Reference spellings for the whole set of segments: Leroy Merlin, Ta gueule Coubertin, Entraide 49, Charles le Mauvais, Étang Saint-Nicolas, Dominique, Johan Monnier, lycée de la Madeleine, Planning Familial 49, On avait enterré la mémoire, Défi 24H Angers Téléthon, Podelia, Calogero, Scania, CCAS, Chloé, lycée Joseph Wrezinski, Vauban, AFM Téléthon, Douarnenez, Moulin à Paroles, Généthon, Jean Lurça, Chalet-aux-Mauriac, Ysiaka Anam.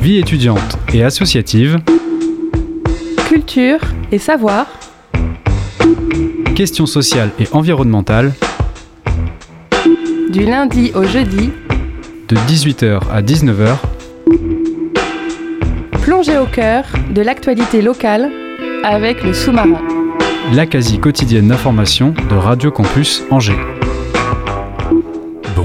Vie étudiante et associative. Culture et savoir. Questions sociales et environnementales. Du lundi au jeudi. De 18h à 19h. Plongée au cœur de l'actualité locale avec le sous-marin. La quasi-quotidienne d'information de Radio Campus Angers.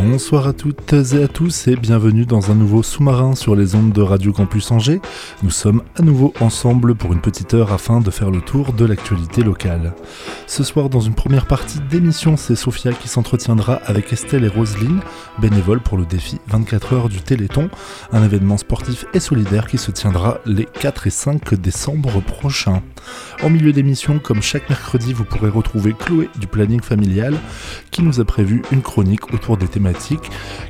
Bonsoir à toutes et à tous et bienvenue dans un nouveau sous-marin sur les ondes de Radio Campus Angers. Nous sommes à nouveau ensemble pour une petite heure afin de faire le tour de l'actualité locale. Ce soir, dans une première partie d'émission, c'est Sophia qui s'entretiendra avec Estelle et Roselyne, bénévoles pour le défi 24 heures du Téléthon, un événement sportif et solidaire qui se tiendra les 4 et 5 décembre prochains. En milieu d'émission, comme chaque mercredi, vous pourrez retrouver Chloé du planning familial qui nous a prévu une chronique autour des thématiques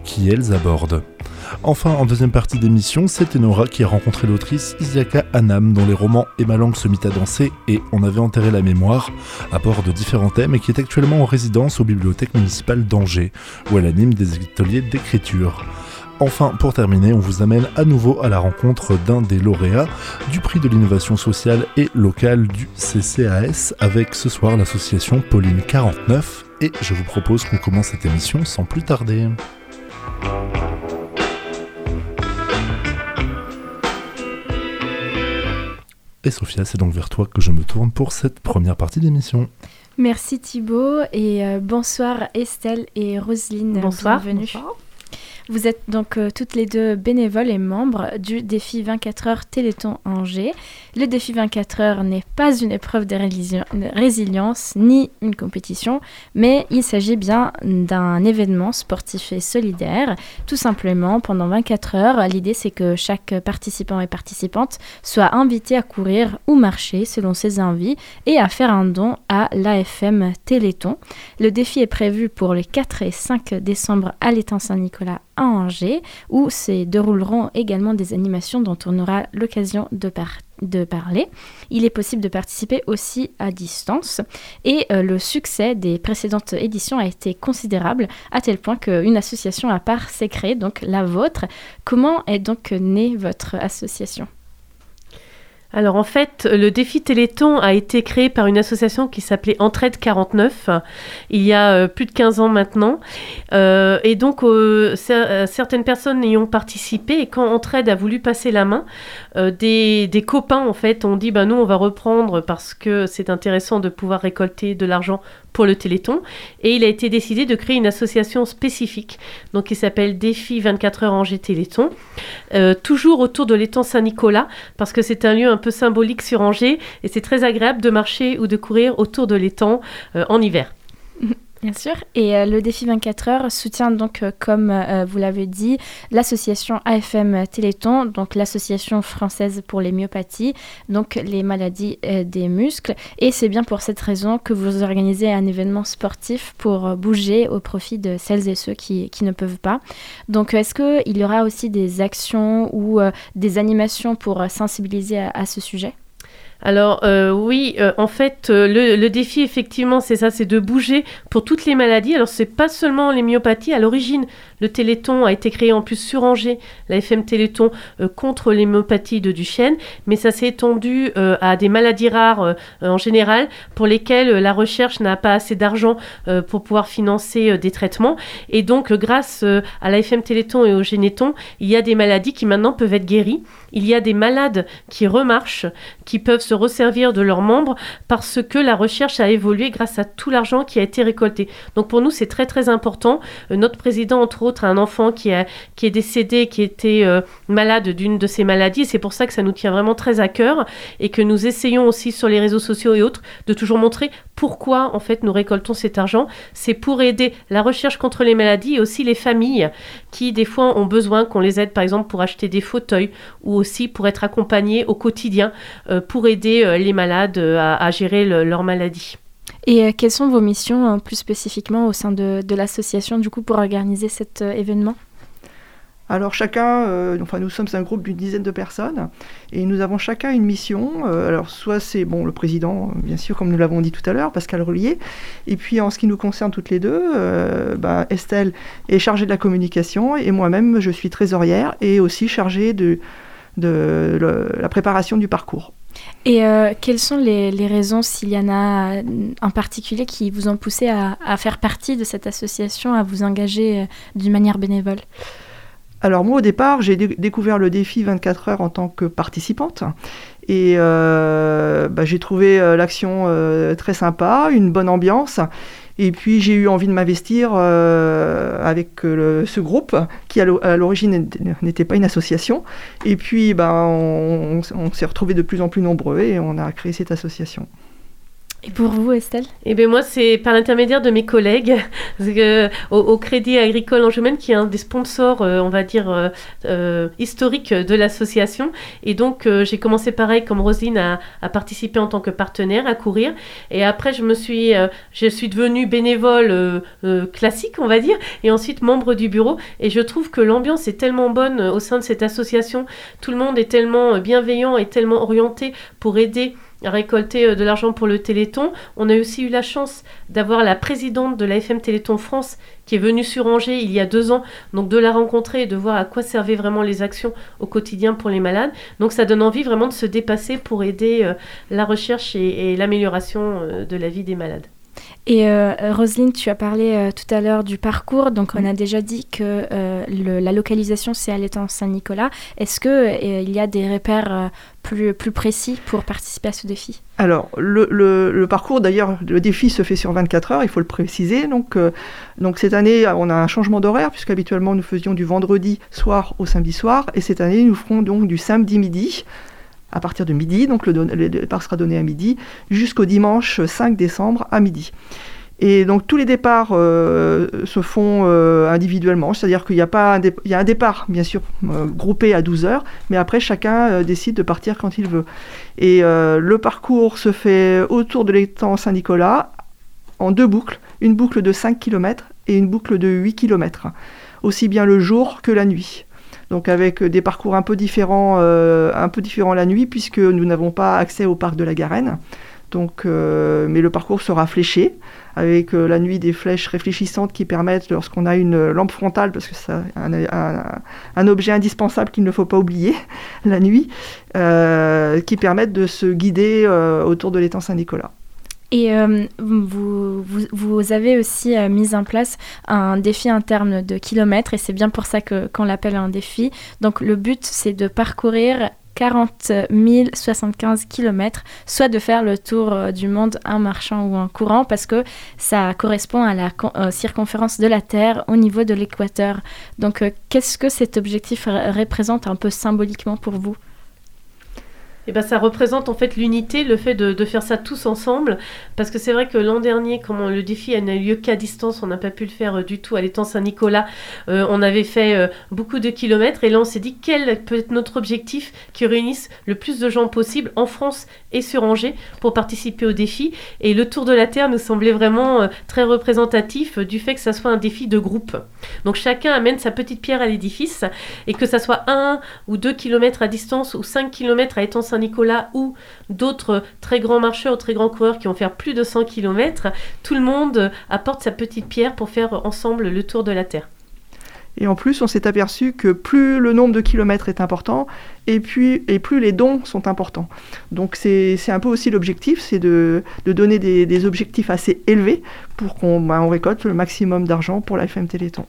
qui elles abordent. Enfin, en deuxième partie d'émission, c'est Enora qui a rencontré l'autrice Ysiaka Anam, dont les romans « Et ma langue se mit à danser » et « On avait enterré la mémoire » abordent différents thèmes et qui est actuellement en résidence aux bibliothèques municipales d'Angers, où elle anime des ateliers d'écriture. Enfin, pour terminer, on vous amène à nouveau à la rencontre d'un des lauréats du prix de l'innovation sociale et locale du CCAS, avec ce soir l'association Pauline 49, et je vous propose qu'on commence cette émission sans plus tarder. Et Sophia, c'est donc vers toi que je me tourne pour cette première partie d'émission. Merci Thibaut et bonsoir Estelle et Roselyne. Bonsoir. Bienvenue. Bonsoir. Vous êtes donc toutes les deux bénévoles et membres du Défi 24 heures Téléthon Angers. Le Défi 24 heures n'est pas une épreuve de résilience ni une compétition, mais il s'agit bien d'un événement sportif et solidaire. Tout simplement, pendant 24 heures, l'idée c'est que chaque participant et participante soit invité à courir ou marcher selon ses envies et à faire un don à l'AFM Téléthon. Le défi est prévu pour les 4 et 5 décembre à l'Étang Saint-Nicolas à Angers, où se dérouleront également des animations dont on aura l'occasion de parler. Il est possible de participer aussi à distance et le succès des précédentes éditions a été considérable, à tel point qu'une association à part s'est créée, donc la vôtre. Comment est donc née votre association ? Alors en fait, le défi Téléthon a été créé par une association qui s'appelait Entraide 49, il y a plus de 15 ans maintenant. Et donc certaines personnes y ont participé, et quand Entraide a voulu passer la main, des copains en fait ont dit bah, « nous on va reprendre parce que c'est intéressant de pouvoir récolter de l'argent » pour le Téléthon, et il a été décidé de créer une association spécifique donc qui s'appelle Défi 24 heures Angers Téléthon, toujours autour de l'étang Saint-Nicolas, parce que c'est un lieu un peu symbolique sur Angers et c'est très agréable de marcher ou de courir autour de l'étang en hiver. Bien sûr, et le Défi 24 heures soutient donc, comme vous l'avez dit, l'association AFM Téléthon, donc l'association française pour les myopathies, donc les maladies des muscles. Et c'est bien pour cette raison que vous organisez un événement sportif pour bouger au profit de celles et ceux qui ne peuvent pas. Donc est-ce qu'il y aura aussi des actions ou des animations pour sensibiliser à ce sujet ? Alors oui, en fait, le défi, effectivement, c'est ça, c'est de bouger pour toutes les maladies. Alors, c'est pas seulement les myopathies. À l'origine, le Téléthon a été créé en plus sur Angers, la FM Téléthon, contre les myopathies de Duchenne. Mais ça s'est étendu à des maladies rares en général, pour lesquelles la recherche n'a pas assez d'argent pour pouvoir financer des traitements. Et donc, grâce à la FM Téléthon et au Généthon, il y a des maladies qui maintenant peuvent être guéries. Il y a des malades qui remarchent, qui peuvent se resservir de leurs membres parce que la recherche a évolué grâce à tout l'argent qui a été récolté. Donc pour nous, c'est très très important. Notre président, entre autres, a un enfant qui est décédé, qui était malade d'une de ces maladies. C'est pour ça que ça nous tient vraiment très à cœur et que nous essayons aussi sur les réseaux sociaux et autres de toujours montrer pourquoi en fait nous récoltons cet argent. C'est pour aider la recherche contre les maladies et aussi les familles qui des fois ont besoin qu'on les aide, par exemple pour acheter des fauteuils ou aussi pour être accompagnés au quotidien, pour aider les malades à gérer leur maladie. Et quelles sont vos missions plus spécifiquement au sein de l'association du coup pour organiser cet événement ? Alors chacun, nous sommes un groupe d'une dizaine de personnes et nous avons chacun une mission. Alors soit c'est le président, bien sûr, comme nous l'avons dit tout à l'heure, Pascal Roulier. Et puis en ce qui nous concerne toutes les deux, Estelle est chargée de la communication et moi-même je suis trésorière et aussi chargée de la préparation du parcours. Et quelles sont les raisons, s'il y en a en particulier, qui vous ont poussé à faire partie de cette association, à vous engager d'une manière bénévole ? Alors moi, au départ, j'ai découvert le défi 24 heures en tant que participante. Et j'ai trouvé l'action très sympa, une bonne ambiance. Et puis j'ai eu envie de m'investir avec ce groupe qui à l'origine n'était pas une association. Et puis on s'est retrouvés de plus en plus nombreux et on a créé cette association. Et pour vous, Estelle ? Eh bien, moi, c'est par l'intermédiaire de mes collègues au Crédit Agricole Angemen, qui est un des sponsors, historiques de l'association. Et donc, j'ai commencé pareil comme Roselyne à participer en tant que partenaire, à courir. Et après, je suis devenue bénévole classique, on va dire, et ensuite membre du bureau. Et je trouve que l'ambiance est tellement bonne au sein de cette association. Tout le monde est tellement bienveillant et tellement orienté pour aider à récolter de l'argent pour le Téléthon. On a aussi eu la chance d'avoir la présidente de l'AFM Téléthon France qui est venue sur Angers il y a 2 ans, donc de la rencontrer et de voir à quoi servaient vraiment les actions au quotidien pour les malades. Donc ça donne envie vraiment de se dépasser pour aider la recherche et l'amélioration de la vie des malades. Et Roselyne, tu as parlé tout à l'heure du parcours, donc on a déjà dit que la localisation c'est à l'étang Saint-Nicolas. Est-ce qu'il y a des repères plus précis pour participer à ce défi ? Alors le parcours, d'ailleurs le défi se fait sur 24 heures, il faut le préciser. Donc cette année on a un changement d'horaire puisqu'habituellement nous faisions du vendredi soir au samedi soir et cette année nous ferons donc du samedi midi. À partir de midi, donc le départ sera donné à midi, jusqu'au dimanche 5 décembre à midi. Et donc tous les départs se font individuellement, c'est-à-dire qu'il n'y a pas il y a un départ, bien sûr, groupé à 12 heures, mais après chacun décide de partir quand il veut. Et le parcours se fait autour de l'étang Saint-Nicolas en 2 boucles, une boucle de 5 km et une boucle de 8 km, aussi bien le jour que la nuit. Donc avec des parcours un peu différents la nuit, puisque nous n'avons pas accès au parc de la Garenne. Donc, mais le parcours sera fléché, avec la nuit des flèches réfléchissantes qui permettent, lorsqu'on a une lampe frontale, parce que c'est un objet indispensable qu'il ne faut pas oublier la nuit, qui permettent de se guider autour de l'étang Saint-Nicolas. Et vous avez aussi mis en place un défi en termes de kilomètres, et c'est bien pour ça qu'on l'appelle un défi. Donc le but, c'est de parcourir 40 075 kilomètres, soit de faire le tour du monde en marchant ou en courant, parce que ça correspond à la circonférence de la Terre au niveau de l'équateur. Donc qu'est-ce que cet objectif représente un peu symboliquement pour vous ? Eh ben, ça représente en fait l'unité, le fait de faire ça tous ensemble, parce que c'est vrai que l'an dernier, quand le défi n'a eu lieu qu'à distance, on n'a pas pu le faire du tout à l'étang Saint-Nicolas, on avait fait beaucoup de kilomètres, et là on s'est dit quel peut être notre objectif qui réunisse le plus de gens possible en France et sur Angers pour participer au défi, et le tour de la Terre nous semblait vraiment très représentatif du fait que ça soit un défi de groupe. Donc chacun amène sa petite pierre à l'édifice, et que ça soit 1 ou 2 kilomètres à distance, ou 5 kilomètres à étang Saint-Nicolas ou d'autres très grands marcheurs ou très grands coureurs qui vont faire plus de 100 km, tout le monde apporte sa petite pierre pour faire ensemble le tour de la Terre. Et en plus, on s'est aperçu que plus le nombre de kilomètres est important et plus les dons sont importants. Donc c'est un peu aussi l'objectif, c'est de donner des objectifs assez élevés pour qu'on récolte le maximum d'argent pour la FM Téléthon.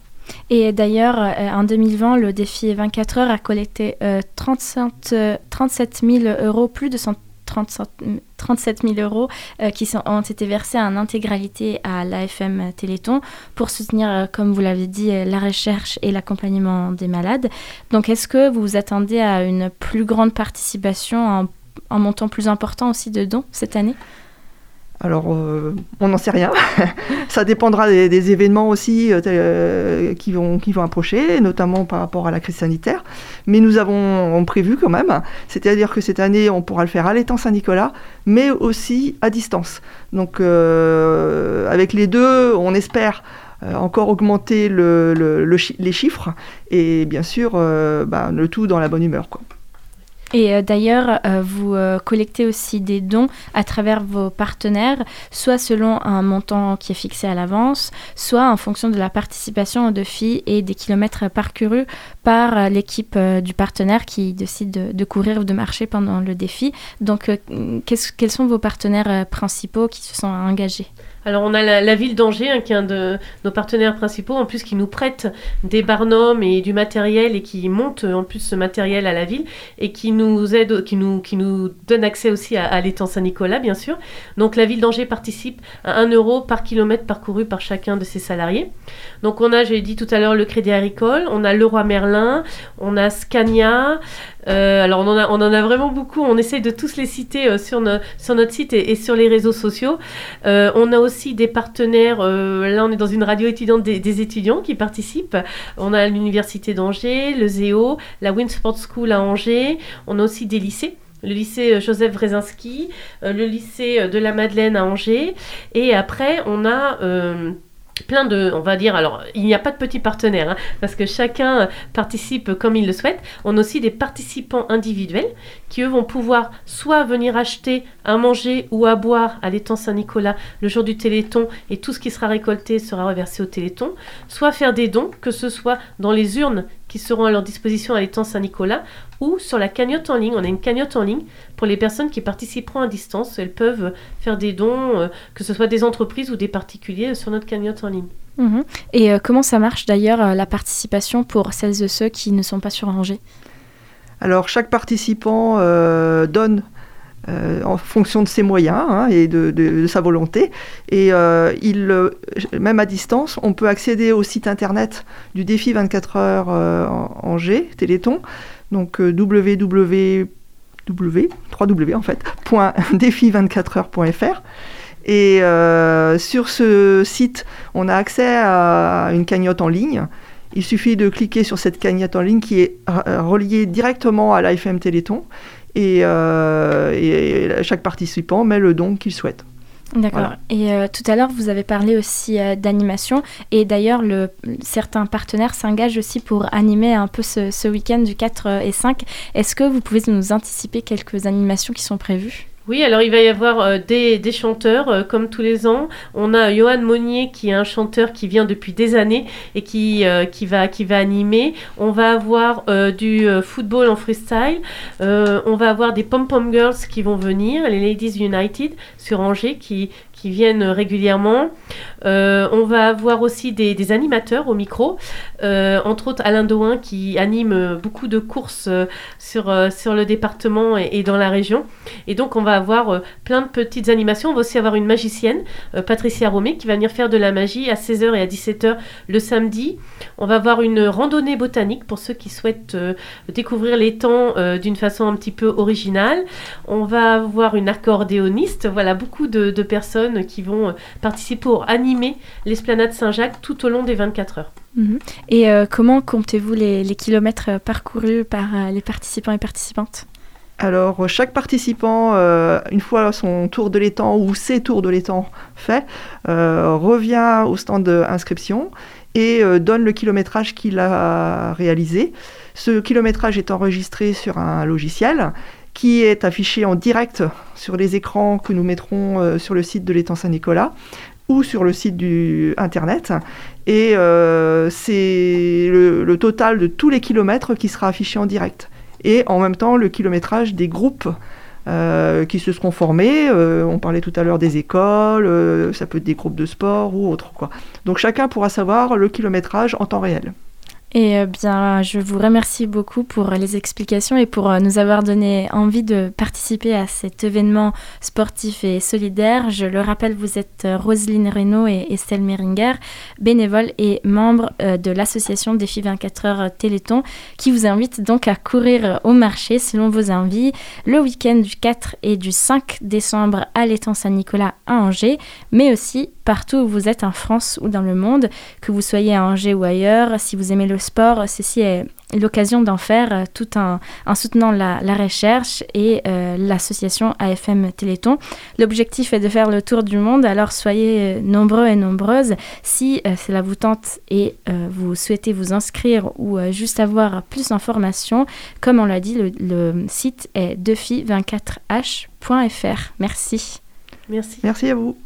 Et d'ailleurs, en 2020, le défi 24 heures a collecté 37 000 euros, plus de 37 000 euros qui ont été versés en intégralité à l'AFM Téléthon pour soutenir, comme vous l'avez dit, la recherche et l'accompagnement des malades. Donc, est-ce que vous vous attendez à une plus grande participation, en montant plus important aussi de dons cette année ? Alors, on n'en sait rien. Ça dépendra des événements aussi qui vont approcher, notamment par rapport à la crise sanitaire. Mais nous avons prévu quand même, c'est-à-dire que cette année, on pourra le faire à l'étang Saint-Nicolas, mais aussi à distance. Donc, avec les deux, on espère encore augmenter les chiffres et bien sûr le tout dans la bonne humeur, quoi. Et d'ailleurs, vous collectez aussi des dons à travers vos partenaires, soit selon un montant qui est fixé à l'avance, soit en fonction de la participation de filles et des kilomètres parcourus par l'équipe du partenaire qui décide de courir ou de marcher pendant le défi. Donc, quels sont vos partenaires principaux qui se sont engagés ? Alors, on a la ville d'Angers, qui est un de nos partenaires principaux, en plus qui nous prête des barnums et du matériel et qui monte en plus ce matériel à la ville et qui nous aide, qui nous donne accès aussi à l'étang Saint-Nicolas, bien sûr. Donc, la ville d'Angers participe à 1 euro par kilomètre parcouru par chacun de ses salariés. Donc, on a, j'ai dit tout à l'heure, le Crédit Agricole, on a Leroy Merlin, on a Scania. Alors, on en a vraiment beaucoup. On essaie de tous les citer sur notre site et sur les réseaux sociaux. On a aussi des partenaires. Là, on est dans une radio étudiante des étudiants qui participent. On a l'Université d'Angers, le ZEO, la Winsport School à Angers. On a aussi des lycées. Le lycée Joseph Wrezinski, le lycée de la Madeleine à Angers. Et après, on a... plein de, on va dire, alors il n'y a pas de petits partenaires, parce que chacun participe comme il le souhaite. On a aussi des participants individuels qui eux vont pouvoir soit venir acheter à manger ou à boire à l'étang Saint-Nicolas le jour du Téléthon et tout ce qui sera récolté sera reversé au Téléthon, soit faire des dons, que ce soit dans les urnes qui seront à leur disposition à l'étang Saint-Nicolas ou sur la cagnotte en ligne. On a une cagnotte en ligne pour les personnes qui participeront à distance. Elles peuvent faire des dons, que ce soit des entreprises ou des particuliers, sur notre cagnotte en ligne. Mmh. Et comment ça marche d'ailleurs la participation pour celles et ceux qui ne sont pas sur Angers ? Alors chaque participant donne en fonction de ses moyens et de sa volonté. Et même à distance, on peut accéder au site internet du Défi 24 heures Angers Téléthon. Donc www.défi24heures.fr et sur ce site, on a accès à une cagnotte en ligne. Il suffit de cliquer sur cette cagnotte en ligne qui est reliée directement à l'AFM Téléthon et chaque participant met le don qu'il souhaite. D'accord. Voilà. Et tout à l'heure, vous avez parlé aussi d'animation. Et d'ailleurs, certains partenaires s'engagent aussi pour animer un peu ce week-end du 4 et 5. Est-ce que vous pouvez nous anticiper quelques animations qui sont prévues ? Oui, alors il va y avoir des chanteurs comme tous les ans. On a Johan Monnier qui est un chanteur qui vient depuis des années et qui va animer. On va avoir du football en freestyle. On va avoir des pom-pom girls qui vont venir, les Ladies United sur Angers qui viennent régulièrement. On va avoir aussi des animateurs au micro, entre autres Alain Dohain qui anime beaucoup de courses sur le département et dans la région. Et donc on va avoir plein de petites animations. On va aussi avoir une magicienne, Patricia Romé, qui va venir faire de la magie à 16h et à 17h le samedi. On va avoir une randonnée botanique pour ceux qui souhaitent découvrir l'étang d'une façon un petit peu originale. On va avoir une accordéoniste, voilà, beaucoup de personnes qui vont participer pour animer l'esplanade Saint-Jacques tout au long des 24 heures. Mmh. Et comment comptez-vous les kilomètres parcourus par les participants et participantes ? Alors, chaque participant, une fois son tour de l'étang ou ses tours de l'étang faits, revient au stand d'inscription et donne le kilométrage qu'il a réalisé. Ce kilométrage est enregistré sur un logiciel qui est affiché en direct sur les écrans que nous mettrons sur le site de l'étang Saint-Nicolas ou sur le site du internet. Et c'est le total de tous les kilomètres qui sera affiché en direct. Et en même temps, le kilométrage des groupes qui se seront formés. On parlait tout à l'heure des écoles, ça peut être des groupes de sport ou autre, quoi. Donc chacun pourra savoir le kilométrage en temps réel. Eh bien, je vous remercie beaucoup pour les explications et pour nous avoir donné envie de participer à cet événement sportif et solidaire. Je le rappelle, vous êtes Roselyne Reynaud et Estelle Mayringer, bénévoles et membres de l'association Défi 24 heures Téléthon, qui vous invite donc à courir au marché selon vos envies le week-end du 4 et du 5 décembre à l'étang Saint-Nicolas à Angers, mais aussi partout où vous êtes en France ou dans le monde, que vous soyez à Angers ou ailleurs, si vous aimez le sport, ceci est l'occasion d'en faire tout en soutenant la recherche et l'association AFM Téléthon. L'objectif est de faire le tour du monde, alors soyez nombreux et nombreuses. Si cela vous tente et vous souhaitez vous inscrire ou juste avoir plus d'informations, comme on l'a dit, le site est défi24h.fr. Merci. Merci. Merci à vous.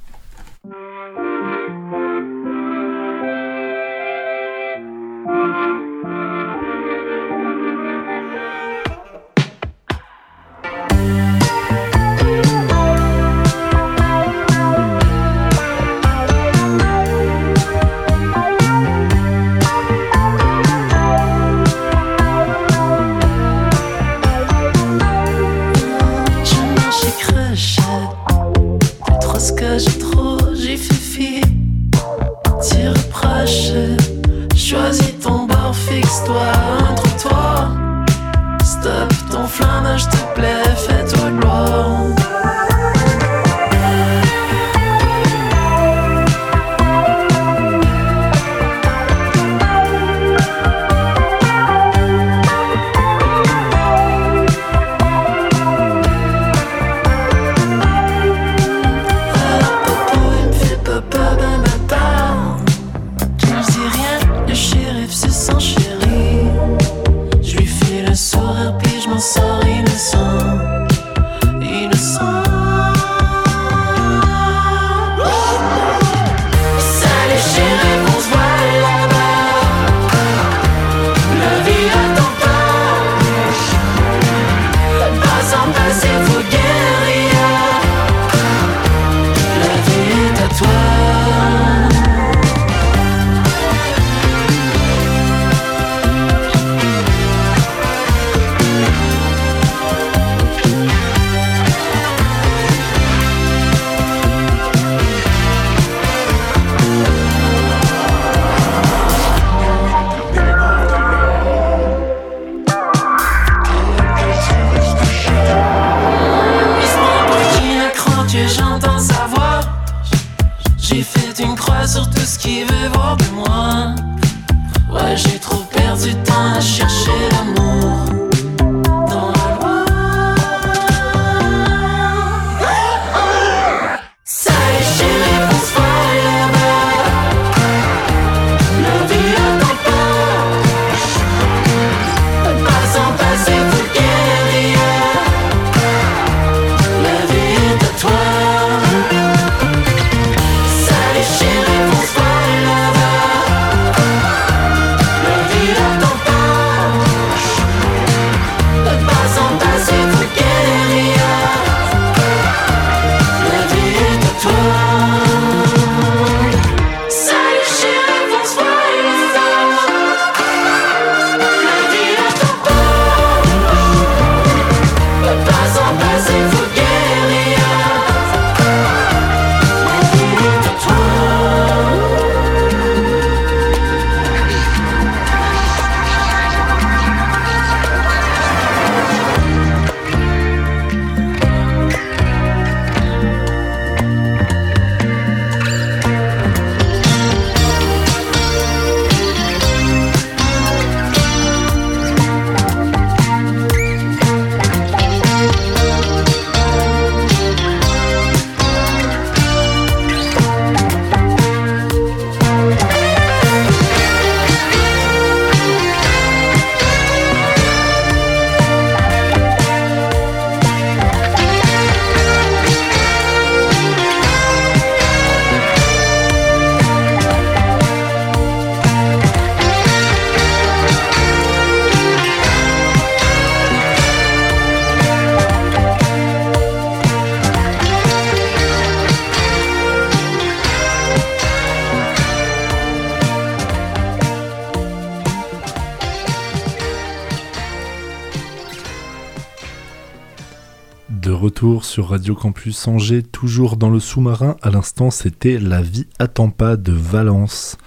Retour sur Radio Campus Angers, toujours dans le sous-marin. À l'instant, c'était La vie attend pas de Valence.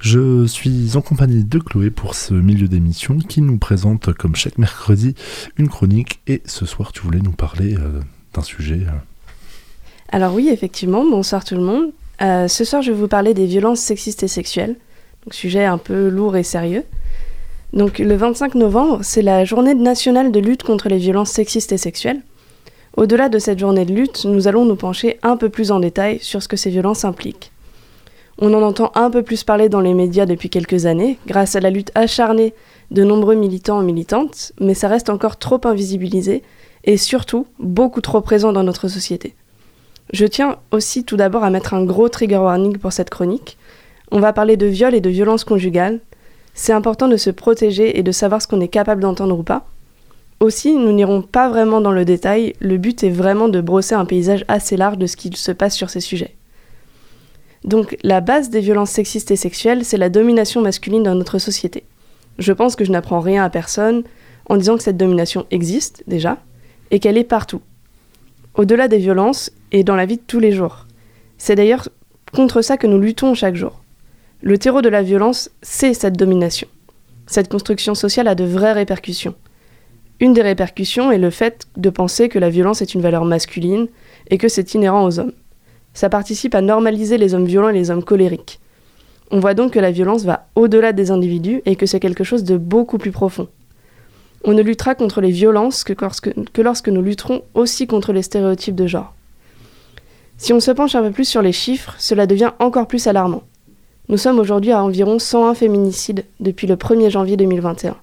Je suis en compagnie de Chloé pour ce milieu d'émission qui nous présente, comme chaque mercredi, une chronique. Et ce soir, tu voulais nous parler d'un sujet. Alors oui, effectivement, bonsoir tout le monde. Ce soir, je vais vous parler des violences sexistes et sexuelles. Donc, sujet un peu lourd et sérieux. Donc le 25 novembre, c'est la journée nationale de lutte contre les violences sexistes et sexuelles. Au-delà de cette journée de lutte, nous allons nous pencher un peu plus en détail sur ce que ces violences impliquent. On en entend un peu plus parler dans les médias depuis quelques années, grâce à la lutte acharnée de nombreux militants et militantes, mais ça reste encore trop invisibilisé et surtout beaucoup trop présent dans notre société. Je tiens aussi tout d'abord à mettre un gros trigger warning pour cette chronique. On va parler de viol et de violence conjugale. C'est important de se protéger et de savoir ce qu'on est capable d'entendre ou pas. Aussi, nous n'irons pas vraiment dans le détail, le but est vraiment de brosser un paysage assez large de ce qu'il se passe sur ces sujets. Donc, la base des violences sexistes et sexuelles, c'est la domination masculine dans notre société. Je pense que je n'apprends rien à personne en disant que cette domination existe, déjà, et qu'elle est partout. Au-delà des violences, et dans la vie de tous les jours. C'est d'ailleurs contre ça que nous luttons chaque jour. Le terreau de la violence, c'est cette domination. Cette construction sociale a de vraies répercussions. Une des répercussions est le fait de penser que la violence est une valeur masculine et que c'est inhérent aux hommes. Ça participe à normaliser les hommes violents et les hommes colériques. On voit donc que la violence va au-delà des individus et que c'est quelque chose de beaucoup plus profond. On ne luttera contre les violences que lorsque nous lutterons aussi contre les stéréotypes de genre. Si on se penche un peu plus sur les chiffres, cela devient encore plus alarmant. Nous sommes aujourd'hui à environ 101 féminicides depuis le 1er janvier 2021.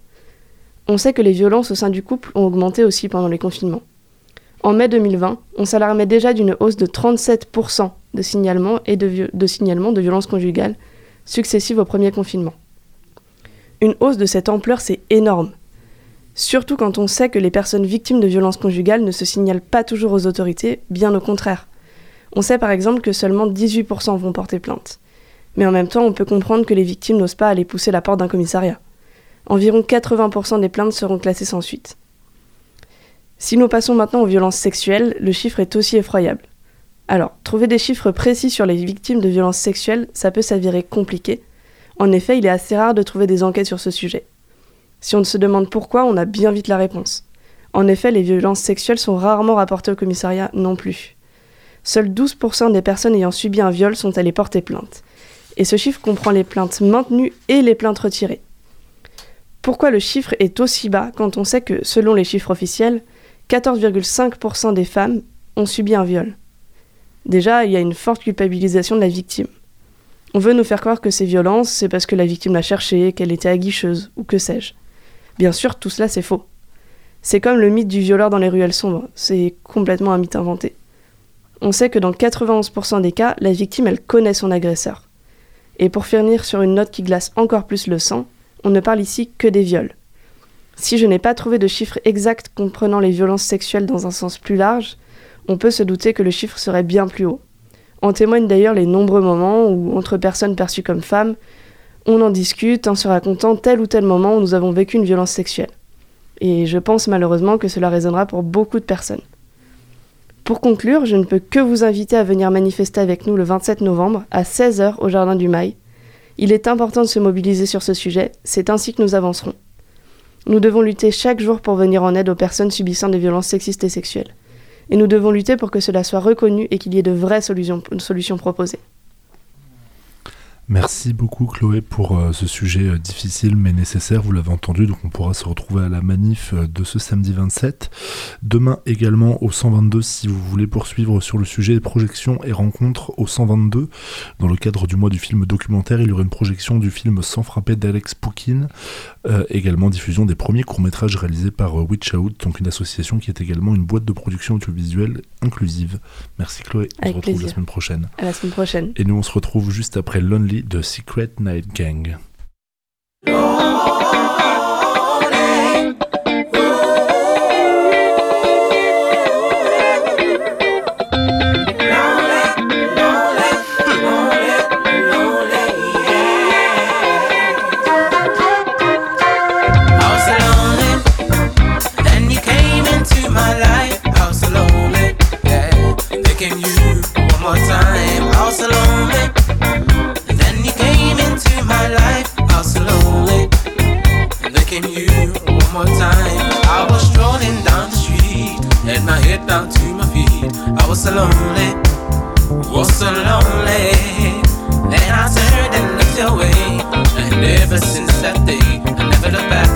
On sait que les violences au sein du couple ont augmenté aussi pendant les confinements. En mai 2020, on s'alarmait déjà d'une hausse de 37% de signalements de violences conjugales successives au premier confinement. Une hausse de cette ampleur, c'est énorme. Surtout quand on sait que les personnes victimes de violences conjugales ne se signalent pas toujours aux autorités, bien au contraire. On sait par exemple que seulement 18% vont porter plainte. Mais en même temps, on peut comprendre que les victimes n'osent pas aller pousser la porte d'un commissariat. Environ 80% des plaintes seront classées sans suite. Si nous passons maintenant aux violences sexuelles, le chiffre est aussi effroyable. Alors, trouver des chiffres précis sur les victimes de violences sexuelles, ça peut s'avérer compliqué. En effet, il est assez rare de trouver des enquêtes sur ce sujet. Si on se demande pourquoi, on a bien vite la réponse. En effet, les violences sexuelles sont rarement rapportées au commissariat non plus. Seuls 12% des personnes ayant subi un viol sont allées porter plainte. Et ce chiffre comprend les plaintes maintenues et les plaintes retirées. Pourquoi le chiffre est aussi bas quand on sait que, selon les chiffres officiels, 14,5% des femmes ont subi un viol? Déjà, il y a une forte culpabilisation de la victime. On veut nous faire croire que ces violences, c'est parce que la victime l'a cherchée, qu'elle était aguicheuse, ou que sais-je. Bien sûr, tout cela c'est faux. C'est comme le mythe du violeur dans les ruelles sombres, c'est complètement un mythe inventé. On sait que dans 91% des cas, la victime, elle connaît son agresseur. Et pour finir sur une note qui glace encore plus le sang, on ne parle ici que des viols. Si je n'ai pas trouvé de chiffre exact comprenant les violences sexuelles dans un sens plus large, on peut se douter que le chiffre serait bien plus haut. En témoignent d'ailleurs les nombreux moments où, entre personnes perçues comme femmes, on en discute en se racontant tel ou tel moment où nous avons vécu une violence sexuelle. Et je pense malheureusement que cela résonnera pour beaucoup de personnes. Pour conclure, je ne peux que vous inviter à venir manifester avec nous le 27 novembre à 16h au Jardin du Mail. Il est important de se mobiliser sur ce sujet, c'est ainsi que nous avancerons. Nous devons lutter chaque jour pour venir en aide aux personnes subissant des violences sexistes et sexuelles. Et nous devons lutter pour que cela soit reconnu et qu'il y ait de vraies solutions proposées. Merci beaucoup Chloé pour ce sujet difficile mais nécessaire, vous l'avez entendu, donc on pourra se retrouver à la manif de ce samedi 27. Demain également au 122 si vous voulez poursuivre sur le sujet, projections et rencontres au 122. Dans le cadre du mois du film documentaire, il y aura une projection du film Sans frapper d'Alex Poukine, également diffusion des premiers courts-métrages réalisés par Witch Out, donc une association qui est également une boîte de production audiovisuelle inclusive. Merci Chloé, on se retrouve la semaine prochaine. À la semaine prochaine. Et nous on se retrouve juste après Lonely de Secret Night Gang. Down to my feet, I was so lonely, and I turned and looked away, and ever since that day, I never looked back.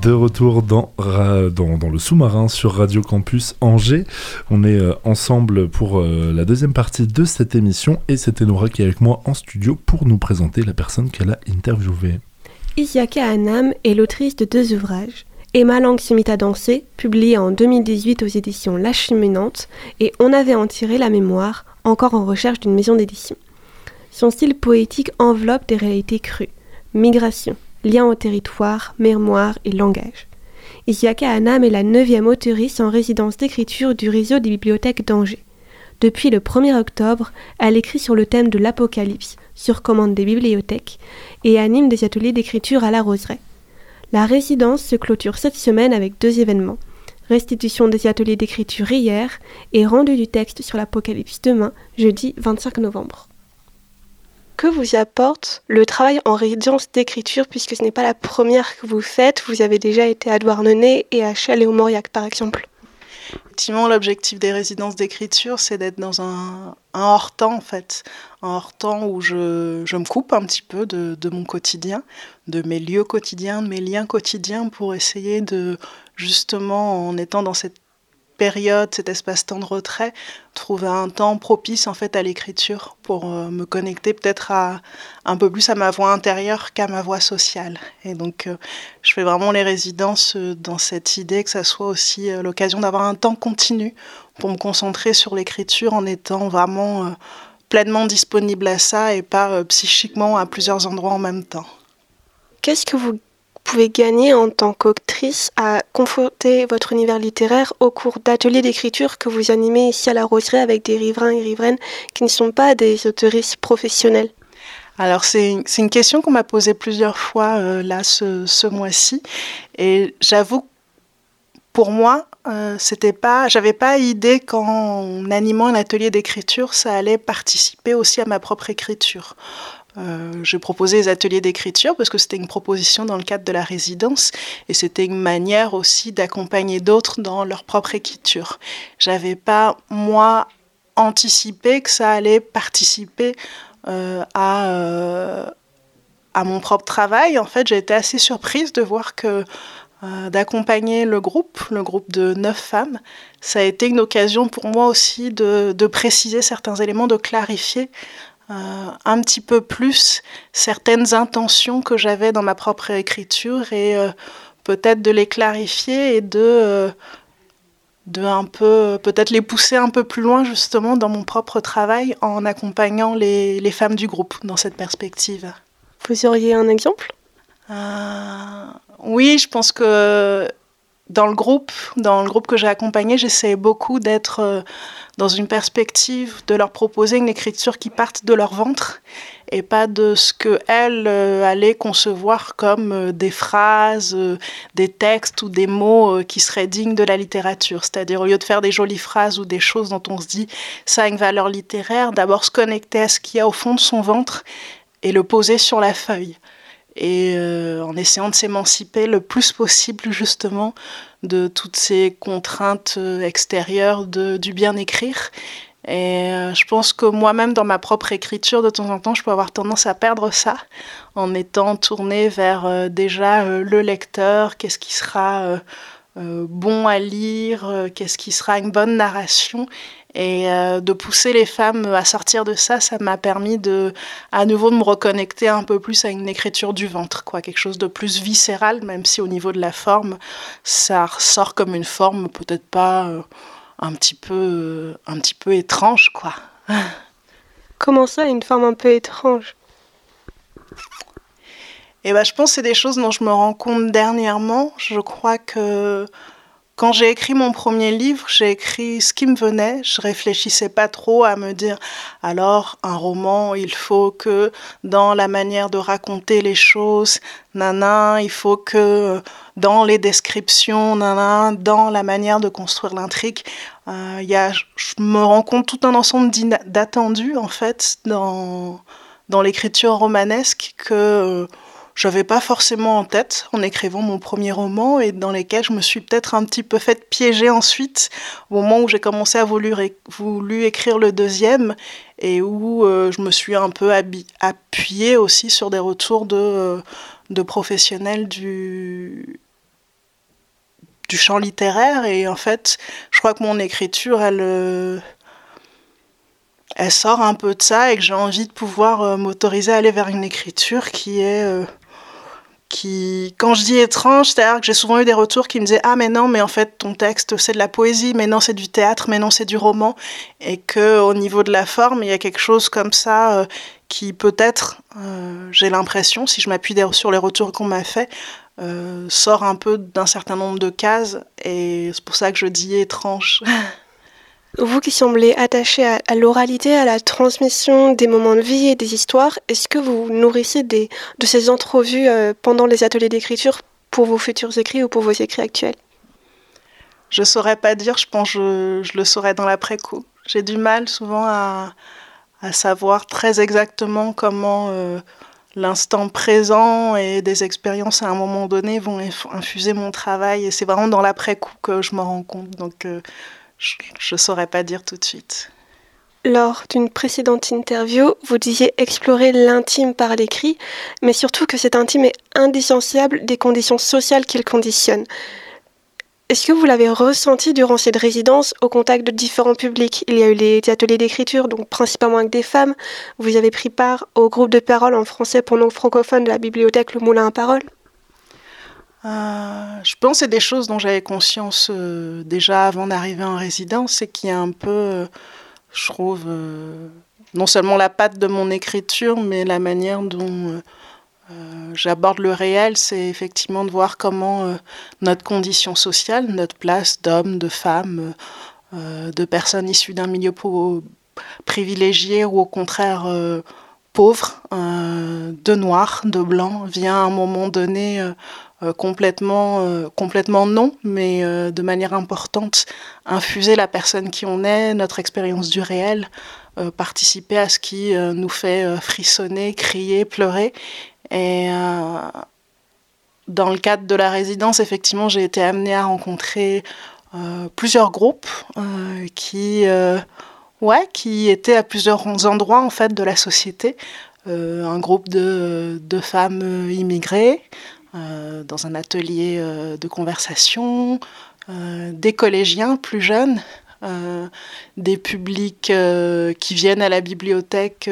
de retour dans le sous-marin sur Radio Campus Angers. On est ensemble pour la deuxième partie de cette émission et c'est Enora qui est avec moi en studio pour nous présenter la personne qu'elle a interviewée. Ysiaka Anam est l'autrice de deux ouvrages, Et ma langue se mit à danser, publié en 2018 aux éditions La Cheminante, et On avait enterré la mémoire, encore en recherche d'une maison d'édition. Son style poétique enveloppe des réalités crues, migration, lien au territoire, mémoire et langage. Ysiaka Anam est la 9e auteurice en résidence d'écriture du réseau des bibliothèques d'Angers. Depuis le 1er octobre, elle écrit sur le thème de l'apocalypse, sur commande des bibliothèques, et anime des ateliers d'écriture à la Roseraie. La résidence se clôture cette semaine avec deux événements, restitution des ateliers d'écriture hier et rendu du texte sur l'Apocalypse demain, jeudi 25 novembre. Que vous apporte le travail en résidence d'écriture, puisque ce n'est pas la première que vous faites, vous avez déjà été à Douarnenez et à Chalet-aux-Mauriac par exemple? Effectivement, l'objectif des résidences d'écriture, c'est d'être dans un hors-temps, en fait. Un hors-temps où je me coupe un petit peu de mon quotidien, de mes lieux quotidiens, de mes liens quotidiens, pour essayer de, justement, en étant dans cette période, cet espace-temps de retrait, trouver un temps propice, en fait, à l'écriture, pour me connecter peut-être un peu plus à ma voix intérieure qu'à ma voix sociale. Et donc, je fais vraiment les résidences dans cette idée que ça soit aussi l'occasion d'avoir un temps continu pour me concentrer sur l'écriture en étant vraiment pleinement disponible à ça et pas psychiquement à plusieurs endroits en même temps. Qu'est-ce que vous pouvez gagner en tant qu'autrice à conforter votre univers littéraire au cours d'ateliers d'écriture que vous animez ici à la Roseraie avec des riverains et riveraines qui ne sont pas des auteuristes professionnels? Alors c'est une question qu'on m'a posée plusieurs fois là ce mois-ci, et j'avoue pour moi j'avais pas idée qu'en animant un atelier d'écriture ça allait participer aussi à ma propre écriture. J'ai proposé les ateliers d'écriture parce que c'était une proposition dans le cadre de la résidence et c'était une manière aussi d'accompagner d'autres dans leur propre écriture. J'avais pas, moi, anticipé que ça allait participer à mon propre travail. En fait, j'ai été assez surprise de voir que d'accompagner le groupe de 9 femmes, ça a été une occasion pour moi aussi de préciser certains éléments, de clarifier un petit peu plus certaines intentions que j'avais dans ma propre écriture et peut-être de les clarifier et de un peu peut-être les pousser un peu plus loin justement dans mon propre travail en accompagnant les femmes du groupe dans cette perspective. Vous auriez un exemple ? Oui, je pense que dans le groupe que j'ai accompagné, j'essayais beaucoup d'être dans une perspective de leur proposer une écriture qui parte de leur ventre et pas de ce qu'elles allaient concevoir comme des phrases, des textes ou des mots qui seraient dignes de la littérature. C'est-à-dire, au lieu de faire des jolies phrases ou des choses dont on se dit « ça a une valeur littéraire », d'abord se connecter à ce qu'il y a au fond de son ventre et le poser sur la feuille. Et en essayant de s'émanciper le plus possible justement de toutes ces contraintes extérieures du bien écrire. Et je pense que moi-même, dans ma propre écriture, de temps en temps, je peux avoir tendance à perdre ça en étant tournée vers le lecteur, qu'est-ce qui sera bon à lire, qu'est-ce qui sera une bonne narration. Et de pousser les femmes à sortir de ça, ça m'a permis à nouveau de me reconnecter un peu plus à une écriture du ventre, quoi, quelque chose de plus viscéral, même si au niveau de la forme, ça ressort comme une forme peut-être pas un petit peu étrange, quoi. Comment ça, une forme un peu étrange ? Et je pense que c'est des choses dont je me rends compte dernièrement. Je crois que quand j'ai écrit mon premier livre, j'ai écrit ce qui me venait. Je réfléchissais pas trop à me dire, alors, un roman, il faut que dans la manière de raconter les choses, il faut que dans les descriptions, dans la manière de construire l'intrigue, je me rends compte tout un ensemble d'attendus, en fait, dans l'écriture romanesque que j'avais pas forcément en tête en écrivant mon premier roman, et dans lesquels je me suis peut-être un petit peu faite piéger ensuite au moment où j'ai commencé à voulu écrire le deuxième, et où je me suis un peu appuyée aussi sur des retours de professionnels du champ littéraire, et en fait, je crois que mon écriture, elle sort un peu de ça, et que j'ai envie de pouvoir m'autoriser à aller vers une écriture qui est... quand je dis étrange, c'est-à-dire que j'ai souvent eu des retours qui me disaient « Ah mais non, mais en fait ton texte c'est de la poésie, mais non c'est du théâtre, mais non c'est du roman ». Et qu'au niveau de la forme, il y a quelque chose comme ça qui peut-être, j'ai l'impression, si je m'appuie sur les retours qu'on m'a fait, sort un peu d'un certain nombre de cases, et c'est pour ça que je dis étrange. Vous qui semblez attaché à l'oralité, à la transmission des moments de vie et des histoires, est-ce que vous nourrissez de ces entrevues pendant les ateliers d'écriture pour vos futurs écrits ou pour vos écrits actuels? Je ne saurais pas dire, je pense que je le saurais dans l'après-coup. J'ai du mal souvent à savoir très exactement comment l'instant présent et des expériences à un moment donné vont infuser mon travail. Et c'est vraiment dans l'après-coup que je m'en rends compte, donc... Je ne saurais pas dire tout de suite. Lors d'une précédente interview, vous disiez explorer l'intime par l'écrit, mais surtout que cet intime est indissociable des conditions sociales qu'il conditionne. Est-ce que vous l'avez ressenti durant cette résidence au contact de différents publics? Il y a eu les ateliers d'écriture, donc principalement avec des femmes. Vous avez pris part au groupe de parole en français pour non-francophones de la bibliothèque Le Moulin à Paroles. Je pense que c'est des choses dont j'avais conscience déjà avant d'arriver en résidence, et qui est un peu, je trouve, non seulement la patte de mon écriture, mais la manière dont j'aborde le réel, c'est effectivement de voir comment notre condition sociale, notre place d'hommes, de femmes, de personnes issues d'un milieu privilégié ou au contraire pauvre, de noirs, de blancs, vient à un moment donné... complètement non, mais de manière importante, infuser la personne qui on est, notre expérience du réel, participer à ce qui nous fait frissonner, crier, pleurer. Et dans le cadre de la résidence, effectivement, j'ai été amenée à rencontrer plusieurs groupes qui étaient à plusieurs endroits en fait, de la société. Un groupe de femmes immigrées, dans un atelier de conversation, des collégiens plus jeunes, des publics qui viennent à la bibliothèque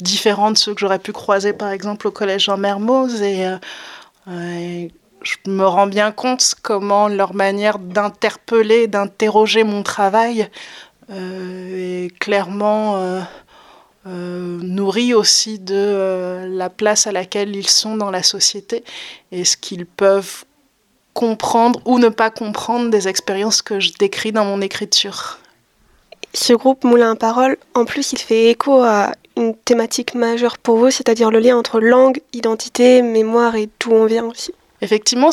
différents de ceux que j'aurais pu croiser par exemple au collège Jean-Mermoz, et je me rends bien compte comment leur manière d'interpeller, d'interroger mon travail est clairement... nourris aussi de la place à laquelle ils sont dans la société, et ce qu'ils peuvent comprendre ou ne pas comprendre des expériences que je décris dans mon écriture. Ce groupe Moulin à Paroles, en plus, il fait écho à une thématique majeure pour vous, c'est-à-dire le lien entre langue, identité, mémoire et d'où on vient aussi. Effectivement,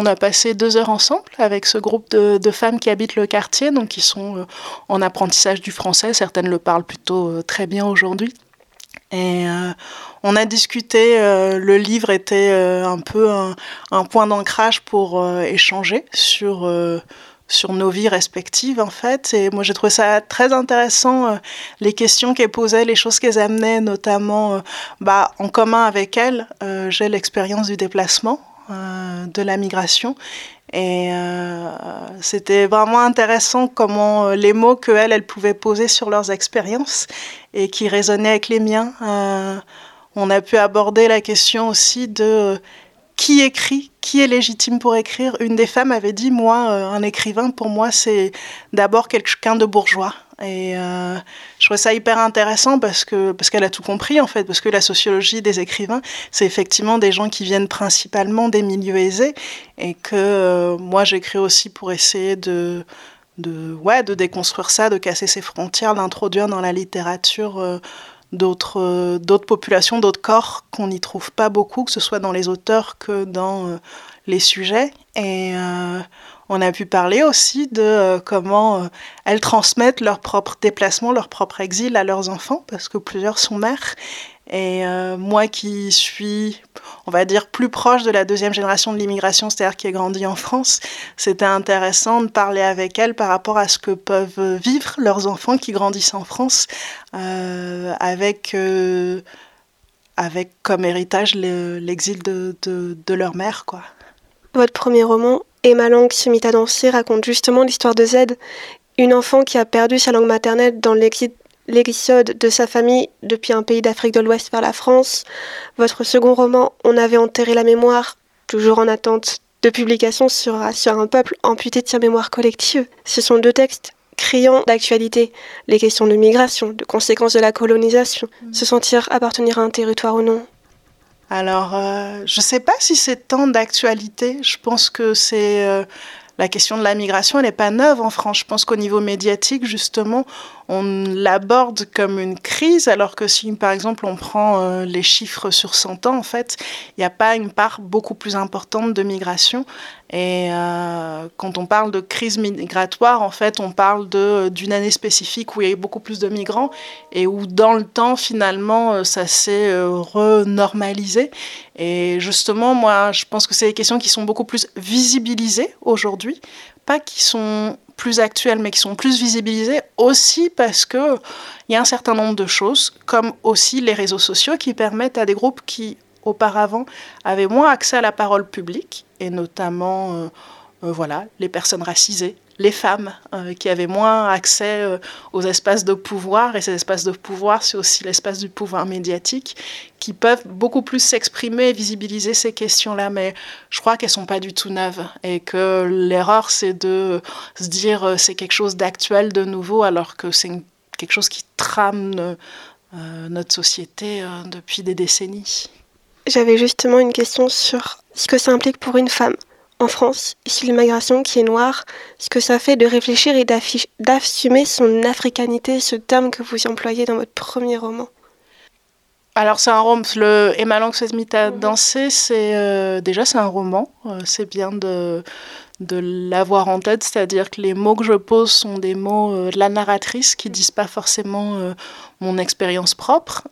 on a passé 2 heures ensemble avec ce groupe de femmes qui habitent le quartier, donc qui sont en apprentissage du français. Certaines le parlent plutôt très bien aujourd'hui. Et on a discuté, le livre était un peu un point d'ancrage pour échanger sur nos vies respectives, en fait. Et moi, j'ai trouvé ça très intéressant, les questions qu'elles posaient, les choses qu'elles amenaient, notamment en commun avec elles. J'ai l'expérience du déplacement, de la migration. Et c'était vraiment intéressant comment les mots qu'elles pouvaient poser sur leurs expériences et qui résonnaient avec les miens. On a pu aborder la question aussi de... qui écrit? Qui est légitime pour écrire? Une des femmes avait dit, moi, un écrivain, pour moi, c'est d'abord quelqu'un de bourgeois. Et je trouvais ça hyper intéressant parce qu'elle a tout compris, en fait, parce que la sociologie des écrivains, c'est effectivement des gens qui viennent principalement des milieux aisés, et que moi, j'écris aussi pour essayer de déconstruire ça, de casser ses frontières, d'introduire dans la littérature... d'autres populations, d'autres corps qu'on n'y trouve pas beaucoup, que ce soit dans les auteurs que dans les sujets. Et on a pu parler aussi de comment elles transmettent leur propre déplacement, leur propre exil à leurs enfants, parce que plusieurs sont mères. Et moi qui suis, on va dire, plus proche de la 2e génération de l'immigration, c'est-à-dire qui ai grandi en France, c'était intéressant de parler avec elles par rapport à ce que peuvent vivre leurs enfants qui grandissent en France, avec comme héritage l'exil de leur mère, quoi. Votre premier roman, Et ma langue se mit à danser, raconte justement l'histoire de Z, une enfant qui a perdu sa langue maternelle dans l'exode de sa famille depuis un pays d'Afrique de l'Ouest vers la France. Votre second roman, On avait enterré la mémoire, toujours en attente de publication, sera sur un peuple amputé de sa mémoire collective. Ce sont deux textes criants d'actualité, les questions de migration, de conséquences de la colonisation, se sentir appartenir à un territoire ou non. Alors, je ne sais pas si c'est tant d'actualité. Je pense que c'est la question de la migration, elle n'est pas neuve en France. Je pense qu'au niveau médiatique, justement, on l'aborde comme une crise, alors que si, par exemple, on prend les chiffres sur 100 ans, en fait, il n'y a pas une part beaucoup plus importante de migration. Et quand on parle de crise migratoire, en fait, on parle d'une année spécifique où il y a eu beaucoup plus de migrants et où, dans le temps, finalement, ça s'est renormalisé. Et justement, moi, je pense que c'est des questions qui sont beaucoup plus visibilisées aujourd'hui, pas qui sont plus actuelles, mais qui sont plus visibilisées aussi parce qu'il y a un certain nombre de choses, comme aussi les réseaux sociaux qui permettent à des groupes qui, auparavant, avaient moins accès à la parole publique, et notamment les personnes racisées, les femmes qui avaient moins accès aux espaces de pouvoir. Et ces espaces de pouvoir, c'est aussi l'espace du pouvoir médiatique qui peuvent beaucoup plus s'exprimer et visibiliser ces questions-là. Mais je crois qu'elles ne sont pas du tout neuves et que l'erreur, c'est de se dire c'est quelque chose d'actuel, de nouveau, alors que c'est quelque chose qui trame notre société depuis des décennies. J'avais justement une question sur ce que ça implique pour une femme en France, sur l'immigration qui est noire, ce que ça fait de réfléchir et d'assumer son africanité, ce terme que vous employez dans votre premier roman. Alors c'est un roman, le Et ma langue se mit à danser, c'est un roman, c'est bien de l'avoir en tête, c'est-à-dire que les mots que je pose sont des mots de la narratrice qui ne disent pas forcément mon expérience propre.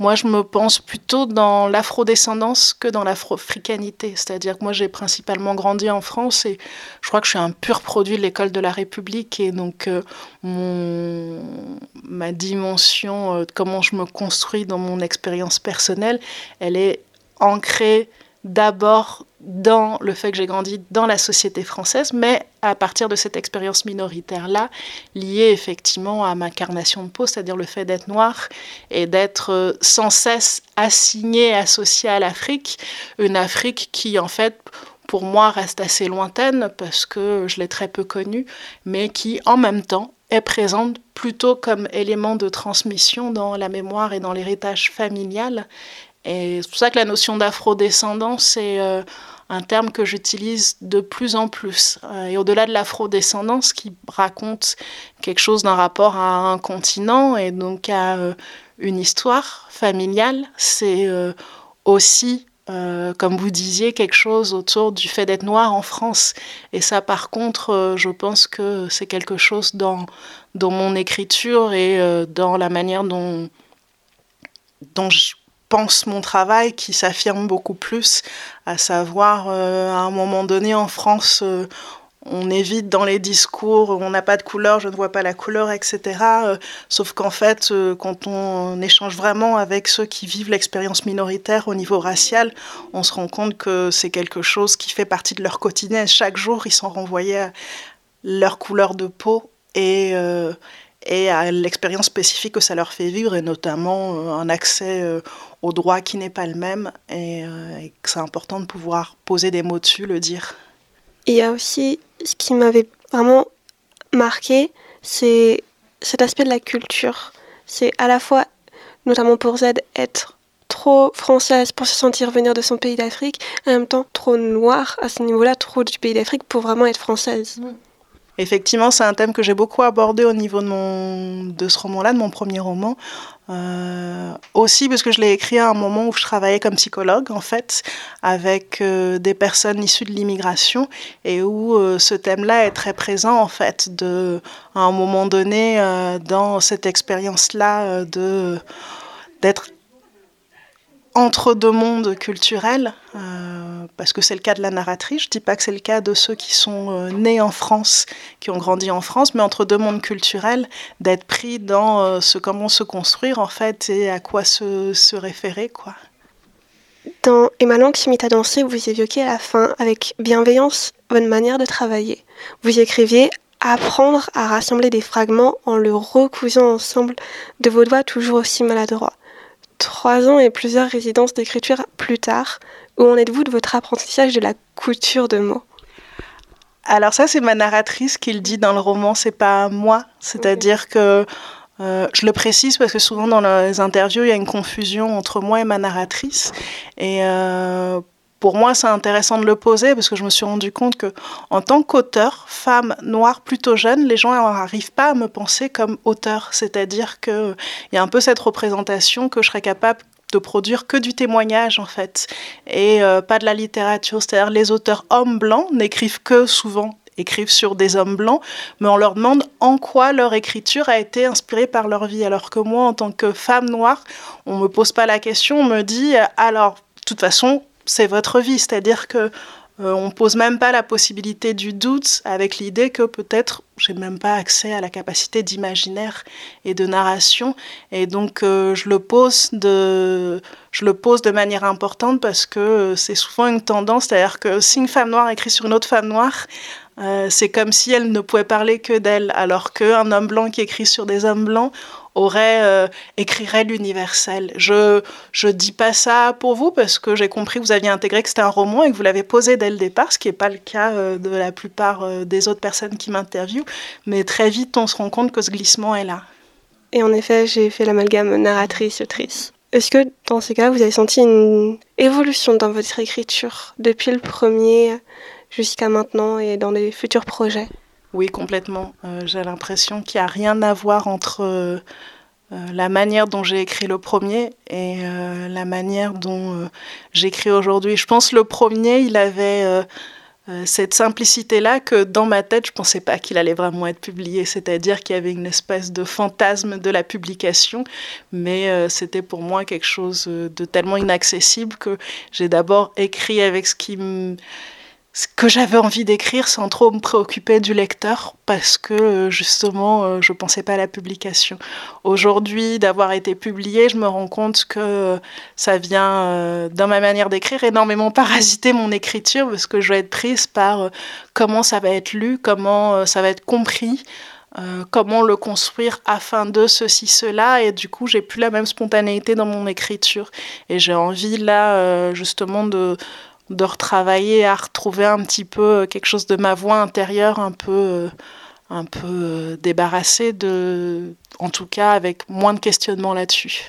Moi, je me pense plutôt dans l'afrodescendance que dans l'afro-africanité. C'est-à-dire que moi, j'ai principalement grandi en France et je crois que je suis un pur produit de l'école de la République. Et donc, ma dimension, comment je me construis dans mon expérience personnelle, elle est ancrée d'abord dans le fait que j'ai grandi dans la société française, mais à partir de cette expérience minoritaire-là, liée effectivement à ma carnation de peau, c'est-à-dire le fait d'être noire et d'être sans cesse assignée, associée à l'Afrique, une Afrique qui en fait, pour moi, reste assez lointaine parce que je l'ai très peu connue, mais qui en même temps est présente plutôt comme élément de transmission dans la mémoire et dans l'héritage familial. Et c'est pour ça que la notion d'afrodescendance est un terme que j'utilise de plus en plus. Et au-delà de l'afrodescendance, qui raconte quelque chose d'un rapport à un continent et donc à une histoire familiale, c'est aussi, comme vous disiez, quelque chose autour du fait d'être noir en France. Et ça, par contre, je pense que c'est quelque chose dans mon écriture et dans la manière dont je pense mon travail qui s'affirme beaucoup plus, à savoir à un moment donné en France, on évite dans les discours, on n'a pas de couleur, je ne vois pas la couleur, etc. Sauf qu'en fait, quand on échange vraiment avec ceux qui vivent l'expérience minoritaire au niveau racial, on se rend compte que c'est quelque chose qui fait partie de leur quotidien. Chaque jour, ils sont renvoyés à leur couleur de peau et à l'expérience spécifique que ça leur fait vivre, et notamment un accès au droit qui n'est pas le même, et que c'est important de pouvoir poser des mots dessus, le dire. Il y a aussi ce qui m'avait vraiment marqué, c'est cet aspect de la culture. C'est à la fois, notamment pour Z, être trop française pour se sentir venir de son pays d'Afrique, en même temps trop noire à ce niveau-là, trop du pays d'Afrique pour vraiment être française. Mmh. Effectivement, c'est un thème que j'ai beaucoup abordé au niveau de ce roman-là, de mon premier roman. Aussi parce que je l'ai écrit à un moment où je travaillais comme psychologue, en fait, avec des personnes issues de l'immigration et où ce thème-là est très présent, en fait, à un moment donné, dans cette expérience-là d'être entre deux mondes culturels, parce que c'est le cas de la narratrice. Je ne dis pas que c'est le cas de ceux qui sont nés en France, qui ont grandi en France, mais entre deux mondes culturels, d'être pris dans comment se construire en fait et à quoi se référer, quoi. Dans « Et ma langue se mit à danser », vous évoquez à la fin, avec bienveillance, votre manière de travailler. Vous écriviez « Apprendre à rassembler des fragments en le recousant ensemble de vos doigts toujours aussi maladroits. 3 ans et plusieurs résidences d'écriture plus tard, où en êtes-vous de votre apprentissage de la couture de mots ? Alors ça, c'est ma narratrice qui le dit dans le roman, c'est pas moi. C'est-à-dire que, je le précise parce que souvent dans les interviews, il y a une confusion entre moi et ma narratrice. Et pour moi, c'est intéressant de le poser parce que je me suis rendu compte que, en tant qu'auteur, femme, noire, plutôt jeune, les gens n'arrivent pas à me penser comme auteur. C'est-à-dire qu'il y a un peu cette représentation que je serais capable de produire que du témoignage en fait et pas de la littérature, c'est-à-dire les auteurs hommes blancs écrivent sur des hommes blancs, mais on leur demande en quoi leur écriture a été inspirée par leur vie, alors que moi en tant que femme noire, on me pose pas la question, on me dit alors de toute façon c'est votre vie, c'est-à-dire que on pose même pas la possibilité du doute avec l'idée que peut-être j'ai même pas accès à la capacité d'imaginaire et de narration, et donc je le pose de manière importante parce que c'est souvent une tendance, c'est-à-dire que si une femme noire écrit sur une autre femme noire, c'est comme si elle ne pouvait parler que d'elle, alors qu'un homme blanc qui écrit sur des hommes blancs écrirait l'universel. Je dis pas ça pour vous parce que j'ai compris que vous aviez intégré que c'était un roman et que vous l'avez posé dès le départ, ce qui n'est pas le cas de la plupart des autres personnes qui m'interviewent, mais très vite on se rend compte que ce glissement est là. Et en effet, j'ai fait l'amalgame narratrice-autrice. Est-ce que dans ces cas, vous avez senti une évolution dans votre écriture depuis le premier jusqu'à maintenant et dans les futurs projets ? Oui, complètement. J'ai l'impression qu'il n'y a rien à voir entre la manière dont j'ai écrit le premier et la manière dont j'écris aujourd'hui. Je pense que le premier, il avait cette simplicité-là que dans ma tête, je ne pensais pas qu'il allait vraiment être publié. C'est-à-dire qu'il y avait une espèce de fantasme de la publication, mais c'était pour moi quelque chose de tellement inaccessible que j'ai d'abord écrit avec ce que j'avais envie d'écrire sans trop me préoccuper du lecteur parce que justement je pensais pas à la publication. Aujourd'hui, d'avoir été publiée, je me rends compte que ça vient, dans ma manière d'écrire, énormément parasiter mon écriture parce que je vais être prise par comment ça va être lu, comment ça va être compris, comment le construire afin de ceci, cela, et du coup j'ai plus la même spontanéité dans mon écriture et j'ai envie là justement de retravailler, à retrouver un petit peu quelque chose de ma voix intérieure un peu débarrassée, en tout cas avec moins de questionnement là-dessus.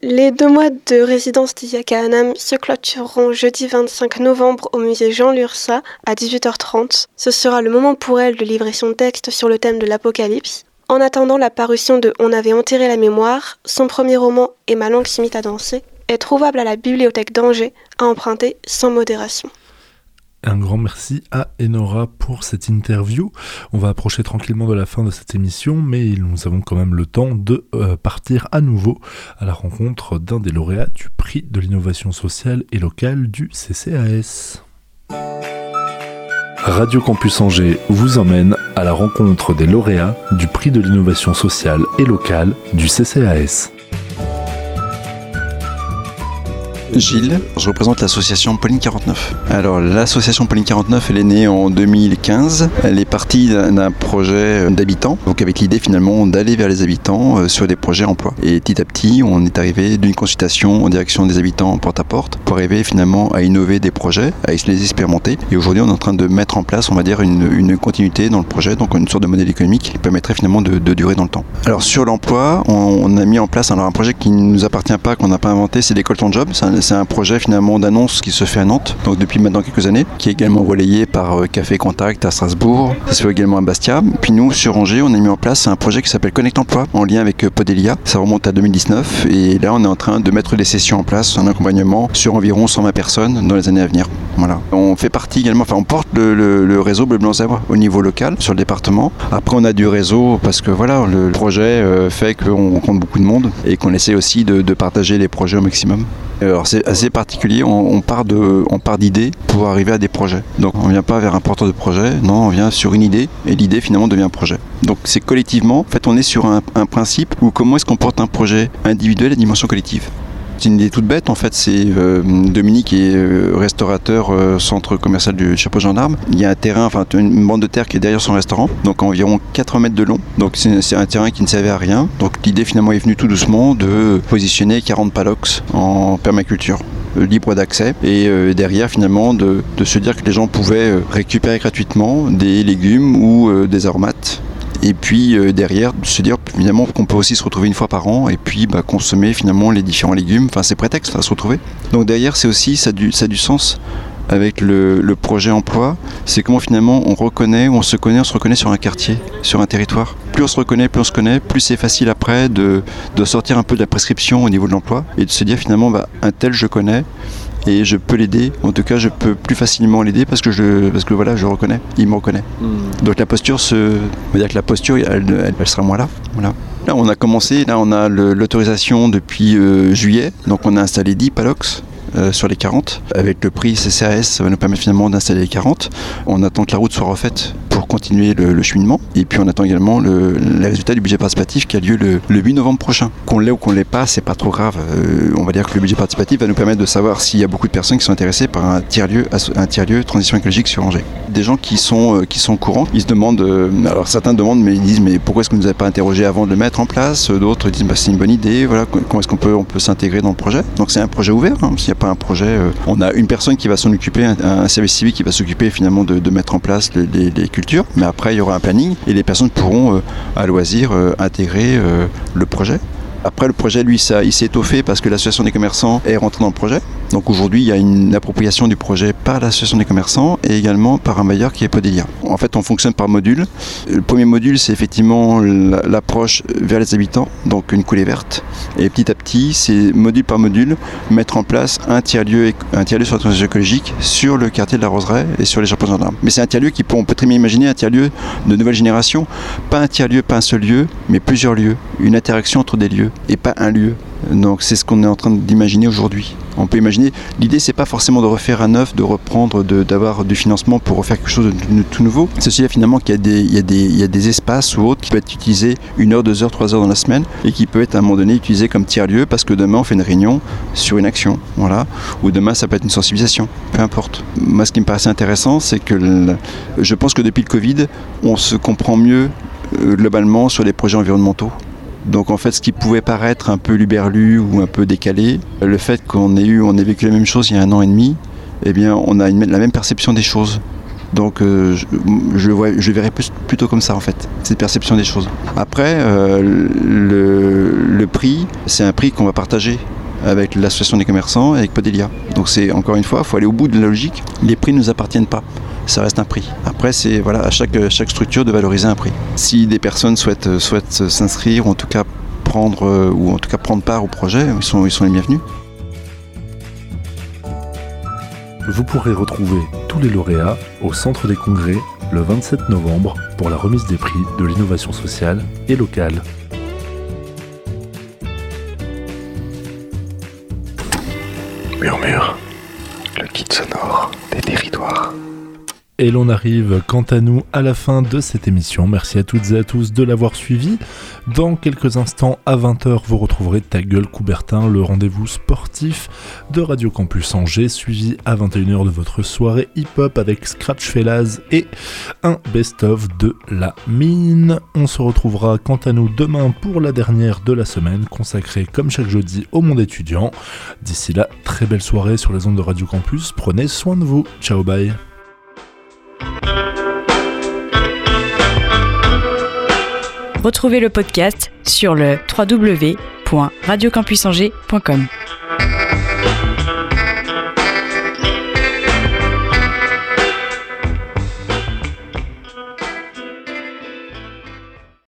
Les 2 mois de résidence d'Ysiaka Anam se clôtureront jeudi 25 novembre au musée Jean Lurça à 18h30. Ce sera le moment pour elle de livrer son texte sur le thème de l'apocalypse. En attendant la parution de « On avait enterré la mémoire », son premier roman « Et ma langue se mit à danser », est trouvable à la bibliothèque d'Angers, à emprunter sans modération. Un grand merci à Enora pour cette interview. On va approcher tranquillement de la fin de cette émission, mais nous avons quand même le temps de partir à nouveau à la rencontre d'un des lauréats du prix de l'innovation sociale et locale du CCAS. Radio Campus Angers vous emmène à la rencontre des lauréats du prix de l'innovation sociale et locale du CCAS. Gilles, je représente l'association Pauline 49. Alors l'association Pauline 49, elle est née en 2015. Elle est partie d'un projet d'habitants, donc avec l'idée finalement d'aller vers les habitants sur des projets emploi. Et petit à petit, on est arrivé d'une consultation en direction des habitants porte à porte pour arriver finalement à innover des projets, à les expérimenter. Et aujourd'hui, on est en train de mettre en place, on va dire, une continuité dans le projet, donc une sorte de modèle économique qui permettrait finalement de durer dans le temps. Alors sur l'emploi, on a mis en place alors un projet qui ne nous appartient pas, qu'on n'a pas inventé, c'est l'école Ton Job. C'est un projet finalement d'annonce qui se fait à Nantes, donc depuis maintenant quelques années, qui est également relayé par Café Contact à Strasbourg, ça se fait également à Bastia. Puis nous, sur Angers, on a mis en place un projet qui s'appelle Connect Emploi, en lien avec Podelia. Ça remonte à 2019 et là, on est en train de mettre des sessions en place, un accompagnement sur environ 120 personnes dans les années à venir. Voilà. On fait partie également, enfin on porte le réseau Bleu Blanc Savoie au niveau local, sur le département. Après, on a du réseau parce que voilà, le projet fait qu'on rencontre beaucoup de monde et qu'on essaie aussi de partager les projets au maximum. Alors c'est assez particulier, on part d'idées pour arriver à des projets. Donc on ne vient pas vers un porteur de projet, non, on vient sur une idée et l'idée finalement devient un projet. Donc c'est collectivement, en fait on est sur un principe où comment est-ce qu'on porte un projet individuel à dimension collective. C'est une idée toute bête en fait, c'est Dominique qui est restaurateur centre commercial du Chapeau Gendarme. Il y a un terrain, enfin une bande de terre qui est derrière son restaurant, donc environ 4 mètres de long. Donc c'est un terrain qui ne servait à rien. Donc l'idée finalement est venue tout doucement de positionner 40 palox en permaculture, libre d'accès, et derrière finalement de se dire que les gens pouvaient récupérer gratuitement des légumes ou des aromates. Et puis derrière, se dire finalement qu'on peut aussi se retrouver une fois par an et puis bah, consommer finalement les différents légumes, enfin c'est prétexte à se retrouver. Donc derrière c'est aussi, ça a du sens avec le projet emploi, c'est comment finalement on se reconnaît sur un quartier, sur un territoire. Plus on se reconnaît, plus on se connaît, plus c'est facile après de sortir un peu de la prescription au niveau de l'emploi et de se dire finalement bah, un tel je connais. Et je peux l'aider, en tout cas je peux plus facilement l'aider parce que voilà, je le reconnais, il me reconnaît. Mmh. Donc la posture elle sera moins là. Voilà. Là on a commencé, là on a l'autorisation depuis juillet, donc on a installé 10 palox. Sur les 40. Avec le prix CCAS, ça va nous permettre finalement d'installer les 40. On attend que la route soit refaite pour continuer le cheminement. Et puis on attend également le résultat du budget participatif qui a lieu le 8 novembre prochain. Qu'on l'ait ou qu'on ne l'ait pas, c'est pas trop grave. On va dire que le budget participatif va nous permettre de savoir s'il y a beaucoup de personnes qui sont intéressées par un tiers-lieu transition écologique sur Angers. Des gens qui sont courants, ils se demandent, alors certains demandent, mais ils disent mais pourquoi est-ce qu'on ne nous avait pas interrogé avant de le mettre en place? D'autres disent bah, c'est une bonne idée, voilà, comment est-ce qu'on peut s'intégrer dans le projet? Donc c'est un projet ouvert, hein, s'il n'y a pas un projet, on a une personne qui va s'en occuper, un service civique qui va s'occuper finalement de mettre en place les cultures, mais après il y aura un planning et les personnes pourront à loisir intégrer le projet. Après le projet lui il s'est étoffé parce que l'association des commerçants est rentrée dans le projet. Donc aujourd'hui il y a une appropriation du projet par l'association des commerçants et également par un bailleur qui est Podélia. En fait on fonctionne par module. Le premier module c'est effectivement l'approche vers les habitants, donc une coulée verte. Et petit à petit c'est module par module mettre en place un tiers-lieu sur la transition écologique sur le quartier de la Roseraie et sur les Chapeaux-Gendarmes. Mais c'est un tiers-lieu on peut très bien imaginer un tiers-lieu de nouvelle génération. Pas un tiers-lieu, pas un seul lieu, mais plusieurs lieux. Une interaction entre des lieux. Et pas un lieu. Donc c'est ce qu'on est en train d'imaginer aujourd'hui. On peut imaginer, l'idée c'est pas forcément de refaire à neuf, de reprendre, d'avoir du financement pour refaire quelque chose de tout nouveau. C'est aussi finalement qu'il y a des espaces ou autres qui peuvent être utilisés 1 heure, 2 heures, 3 heures dans la semaine et qui peut être à un moment donné utilisé comme tiers-lieu parce que demain on fait une réunion sur une action, voilà. Ou demain ça peut être une sensibilisation, peu importe. Moi ce qui me paraissait intéressant c'est que je pense que depuis le Covid on se comprend mieux globalement sur les projets environnementaux. Donc en fait ce qui pouvait paraître un peu luberlu ou un peu décalé, le fait qu'on ait vécu la même chose il y a 1 an et demi, eh bien on a la même perception des choses. Donc je verrais plutôt comme ça en fait, cette perception des choses. Après le prix, c'est un prix qu'on va partager avec l'association des commerçants et avec Podélia. Donc c'est encore une fois, il faut aller au bout de la logique, les prix ne nous appartiennent pas. Ça reste un prix. Après, c'est voilà, à chaque structure de valoriser un prix. Si des personnes souhaitent s'inscrire, ou en tout cas prendre part au projet, ils sont les bienvenus. Vous pourrez retrouver tous les lauréats au Centre des Congrès le 27 novembre pour la remise des prix de l'innovation sociale et locale. Murmure, le guide sonore des territoires. Et l'on arrive quant à nous à la fin de cette émission. Merci à toutes et à tous de l'avoir suivi. Dans quelques instants, à 20h, vous retrouverez Ta Gueule Coubertin, le rendez-vous sportif de Radio Campus Angers, suivi à 21h de votre soirée hip-hop avec Scratch Fellas et un best-of de La Mine. On se retrouvera quant à nous demain pour la dernière de la semaine, consacrée comme chaque jeudi au monde étudiant. D'ici là, très belle soirée sur les ondes de Radio Campus. Prenez soin de vous. Ciao, bye. Retrouvez le podcast sur le www.radiocampusangers.com.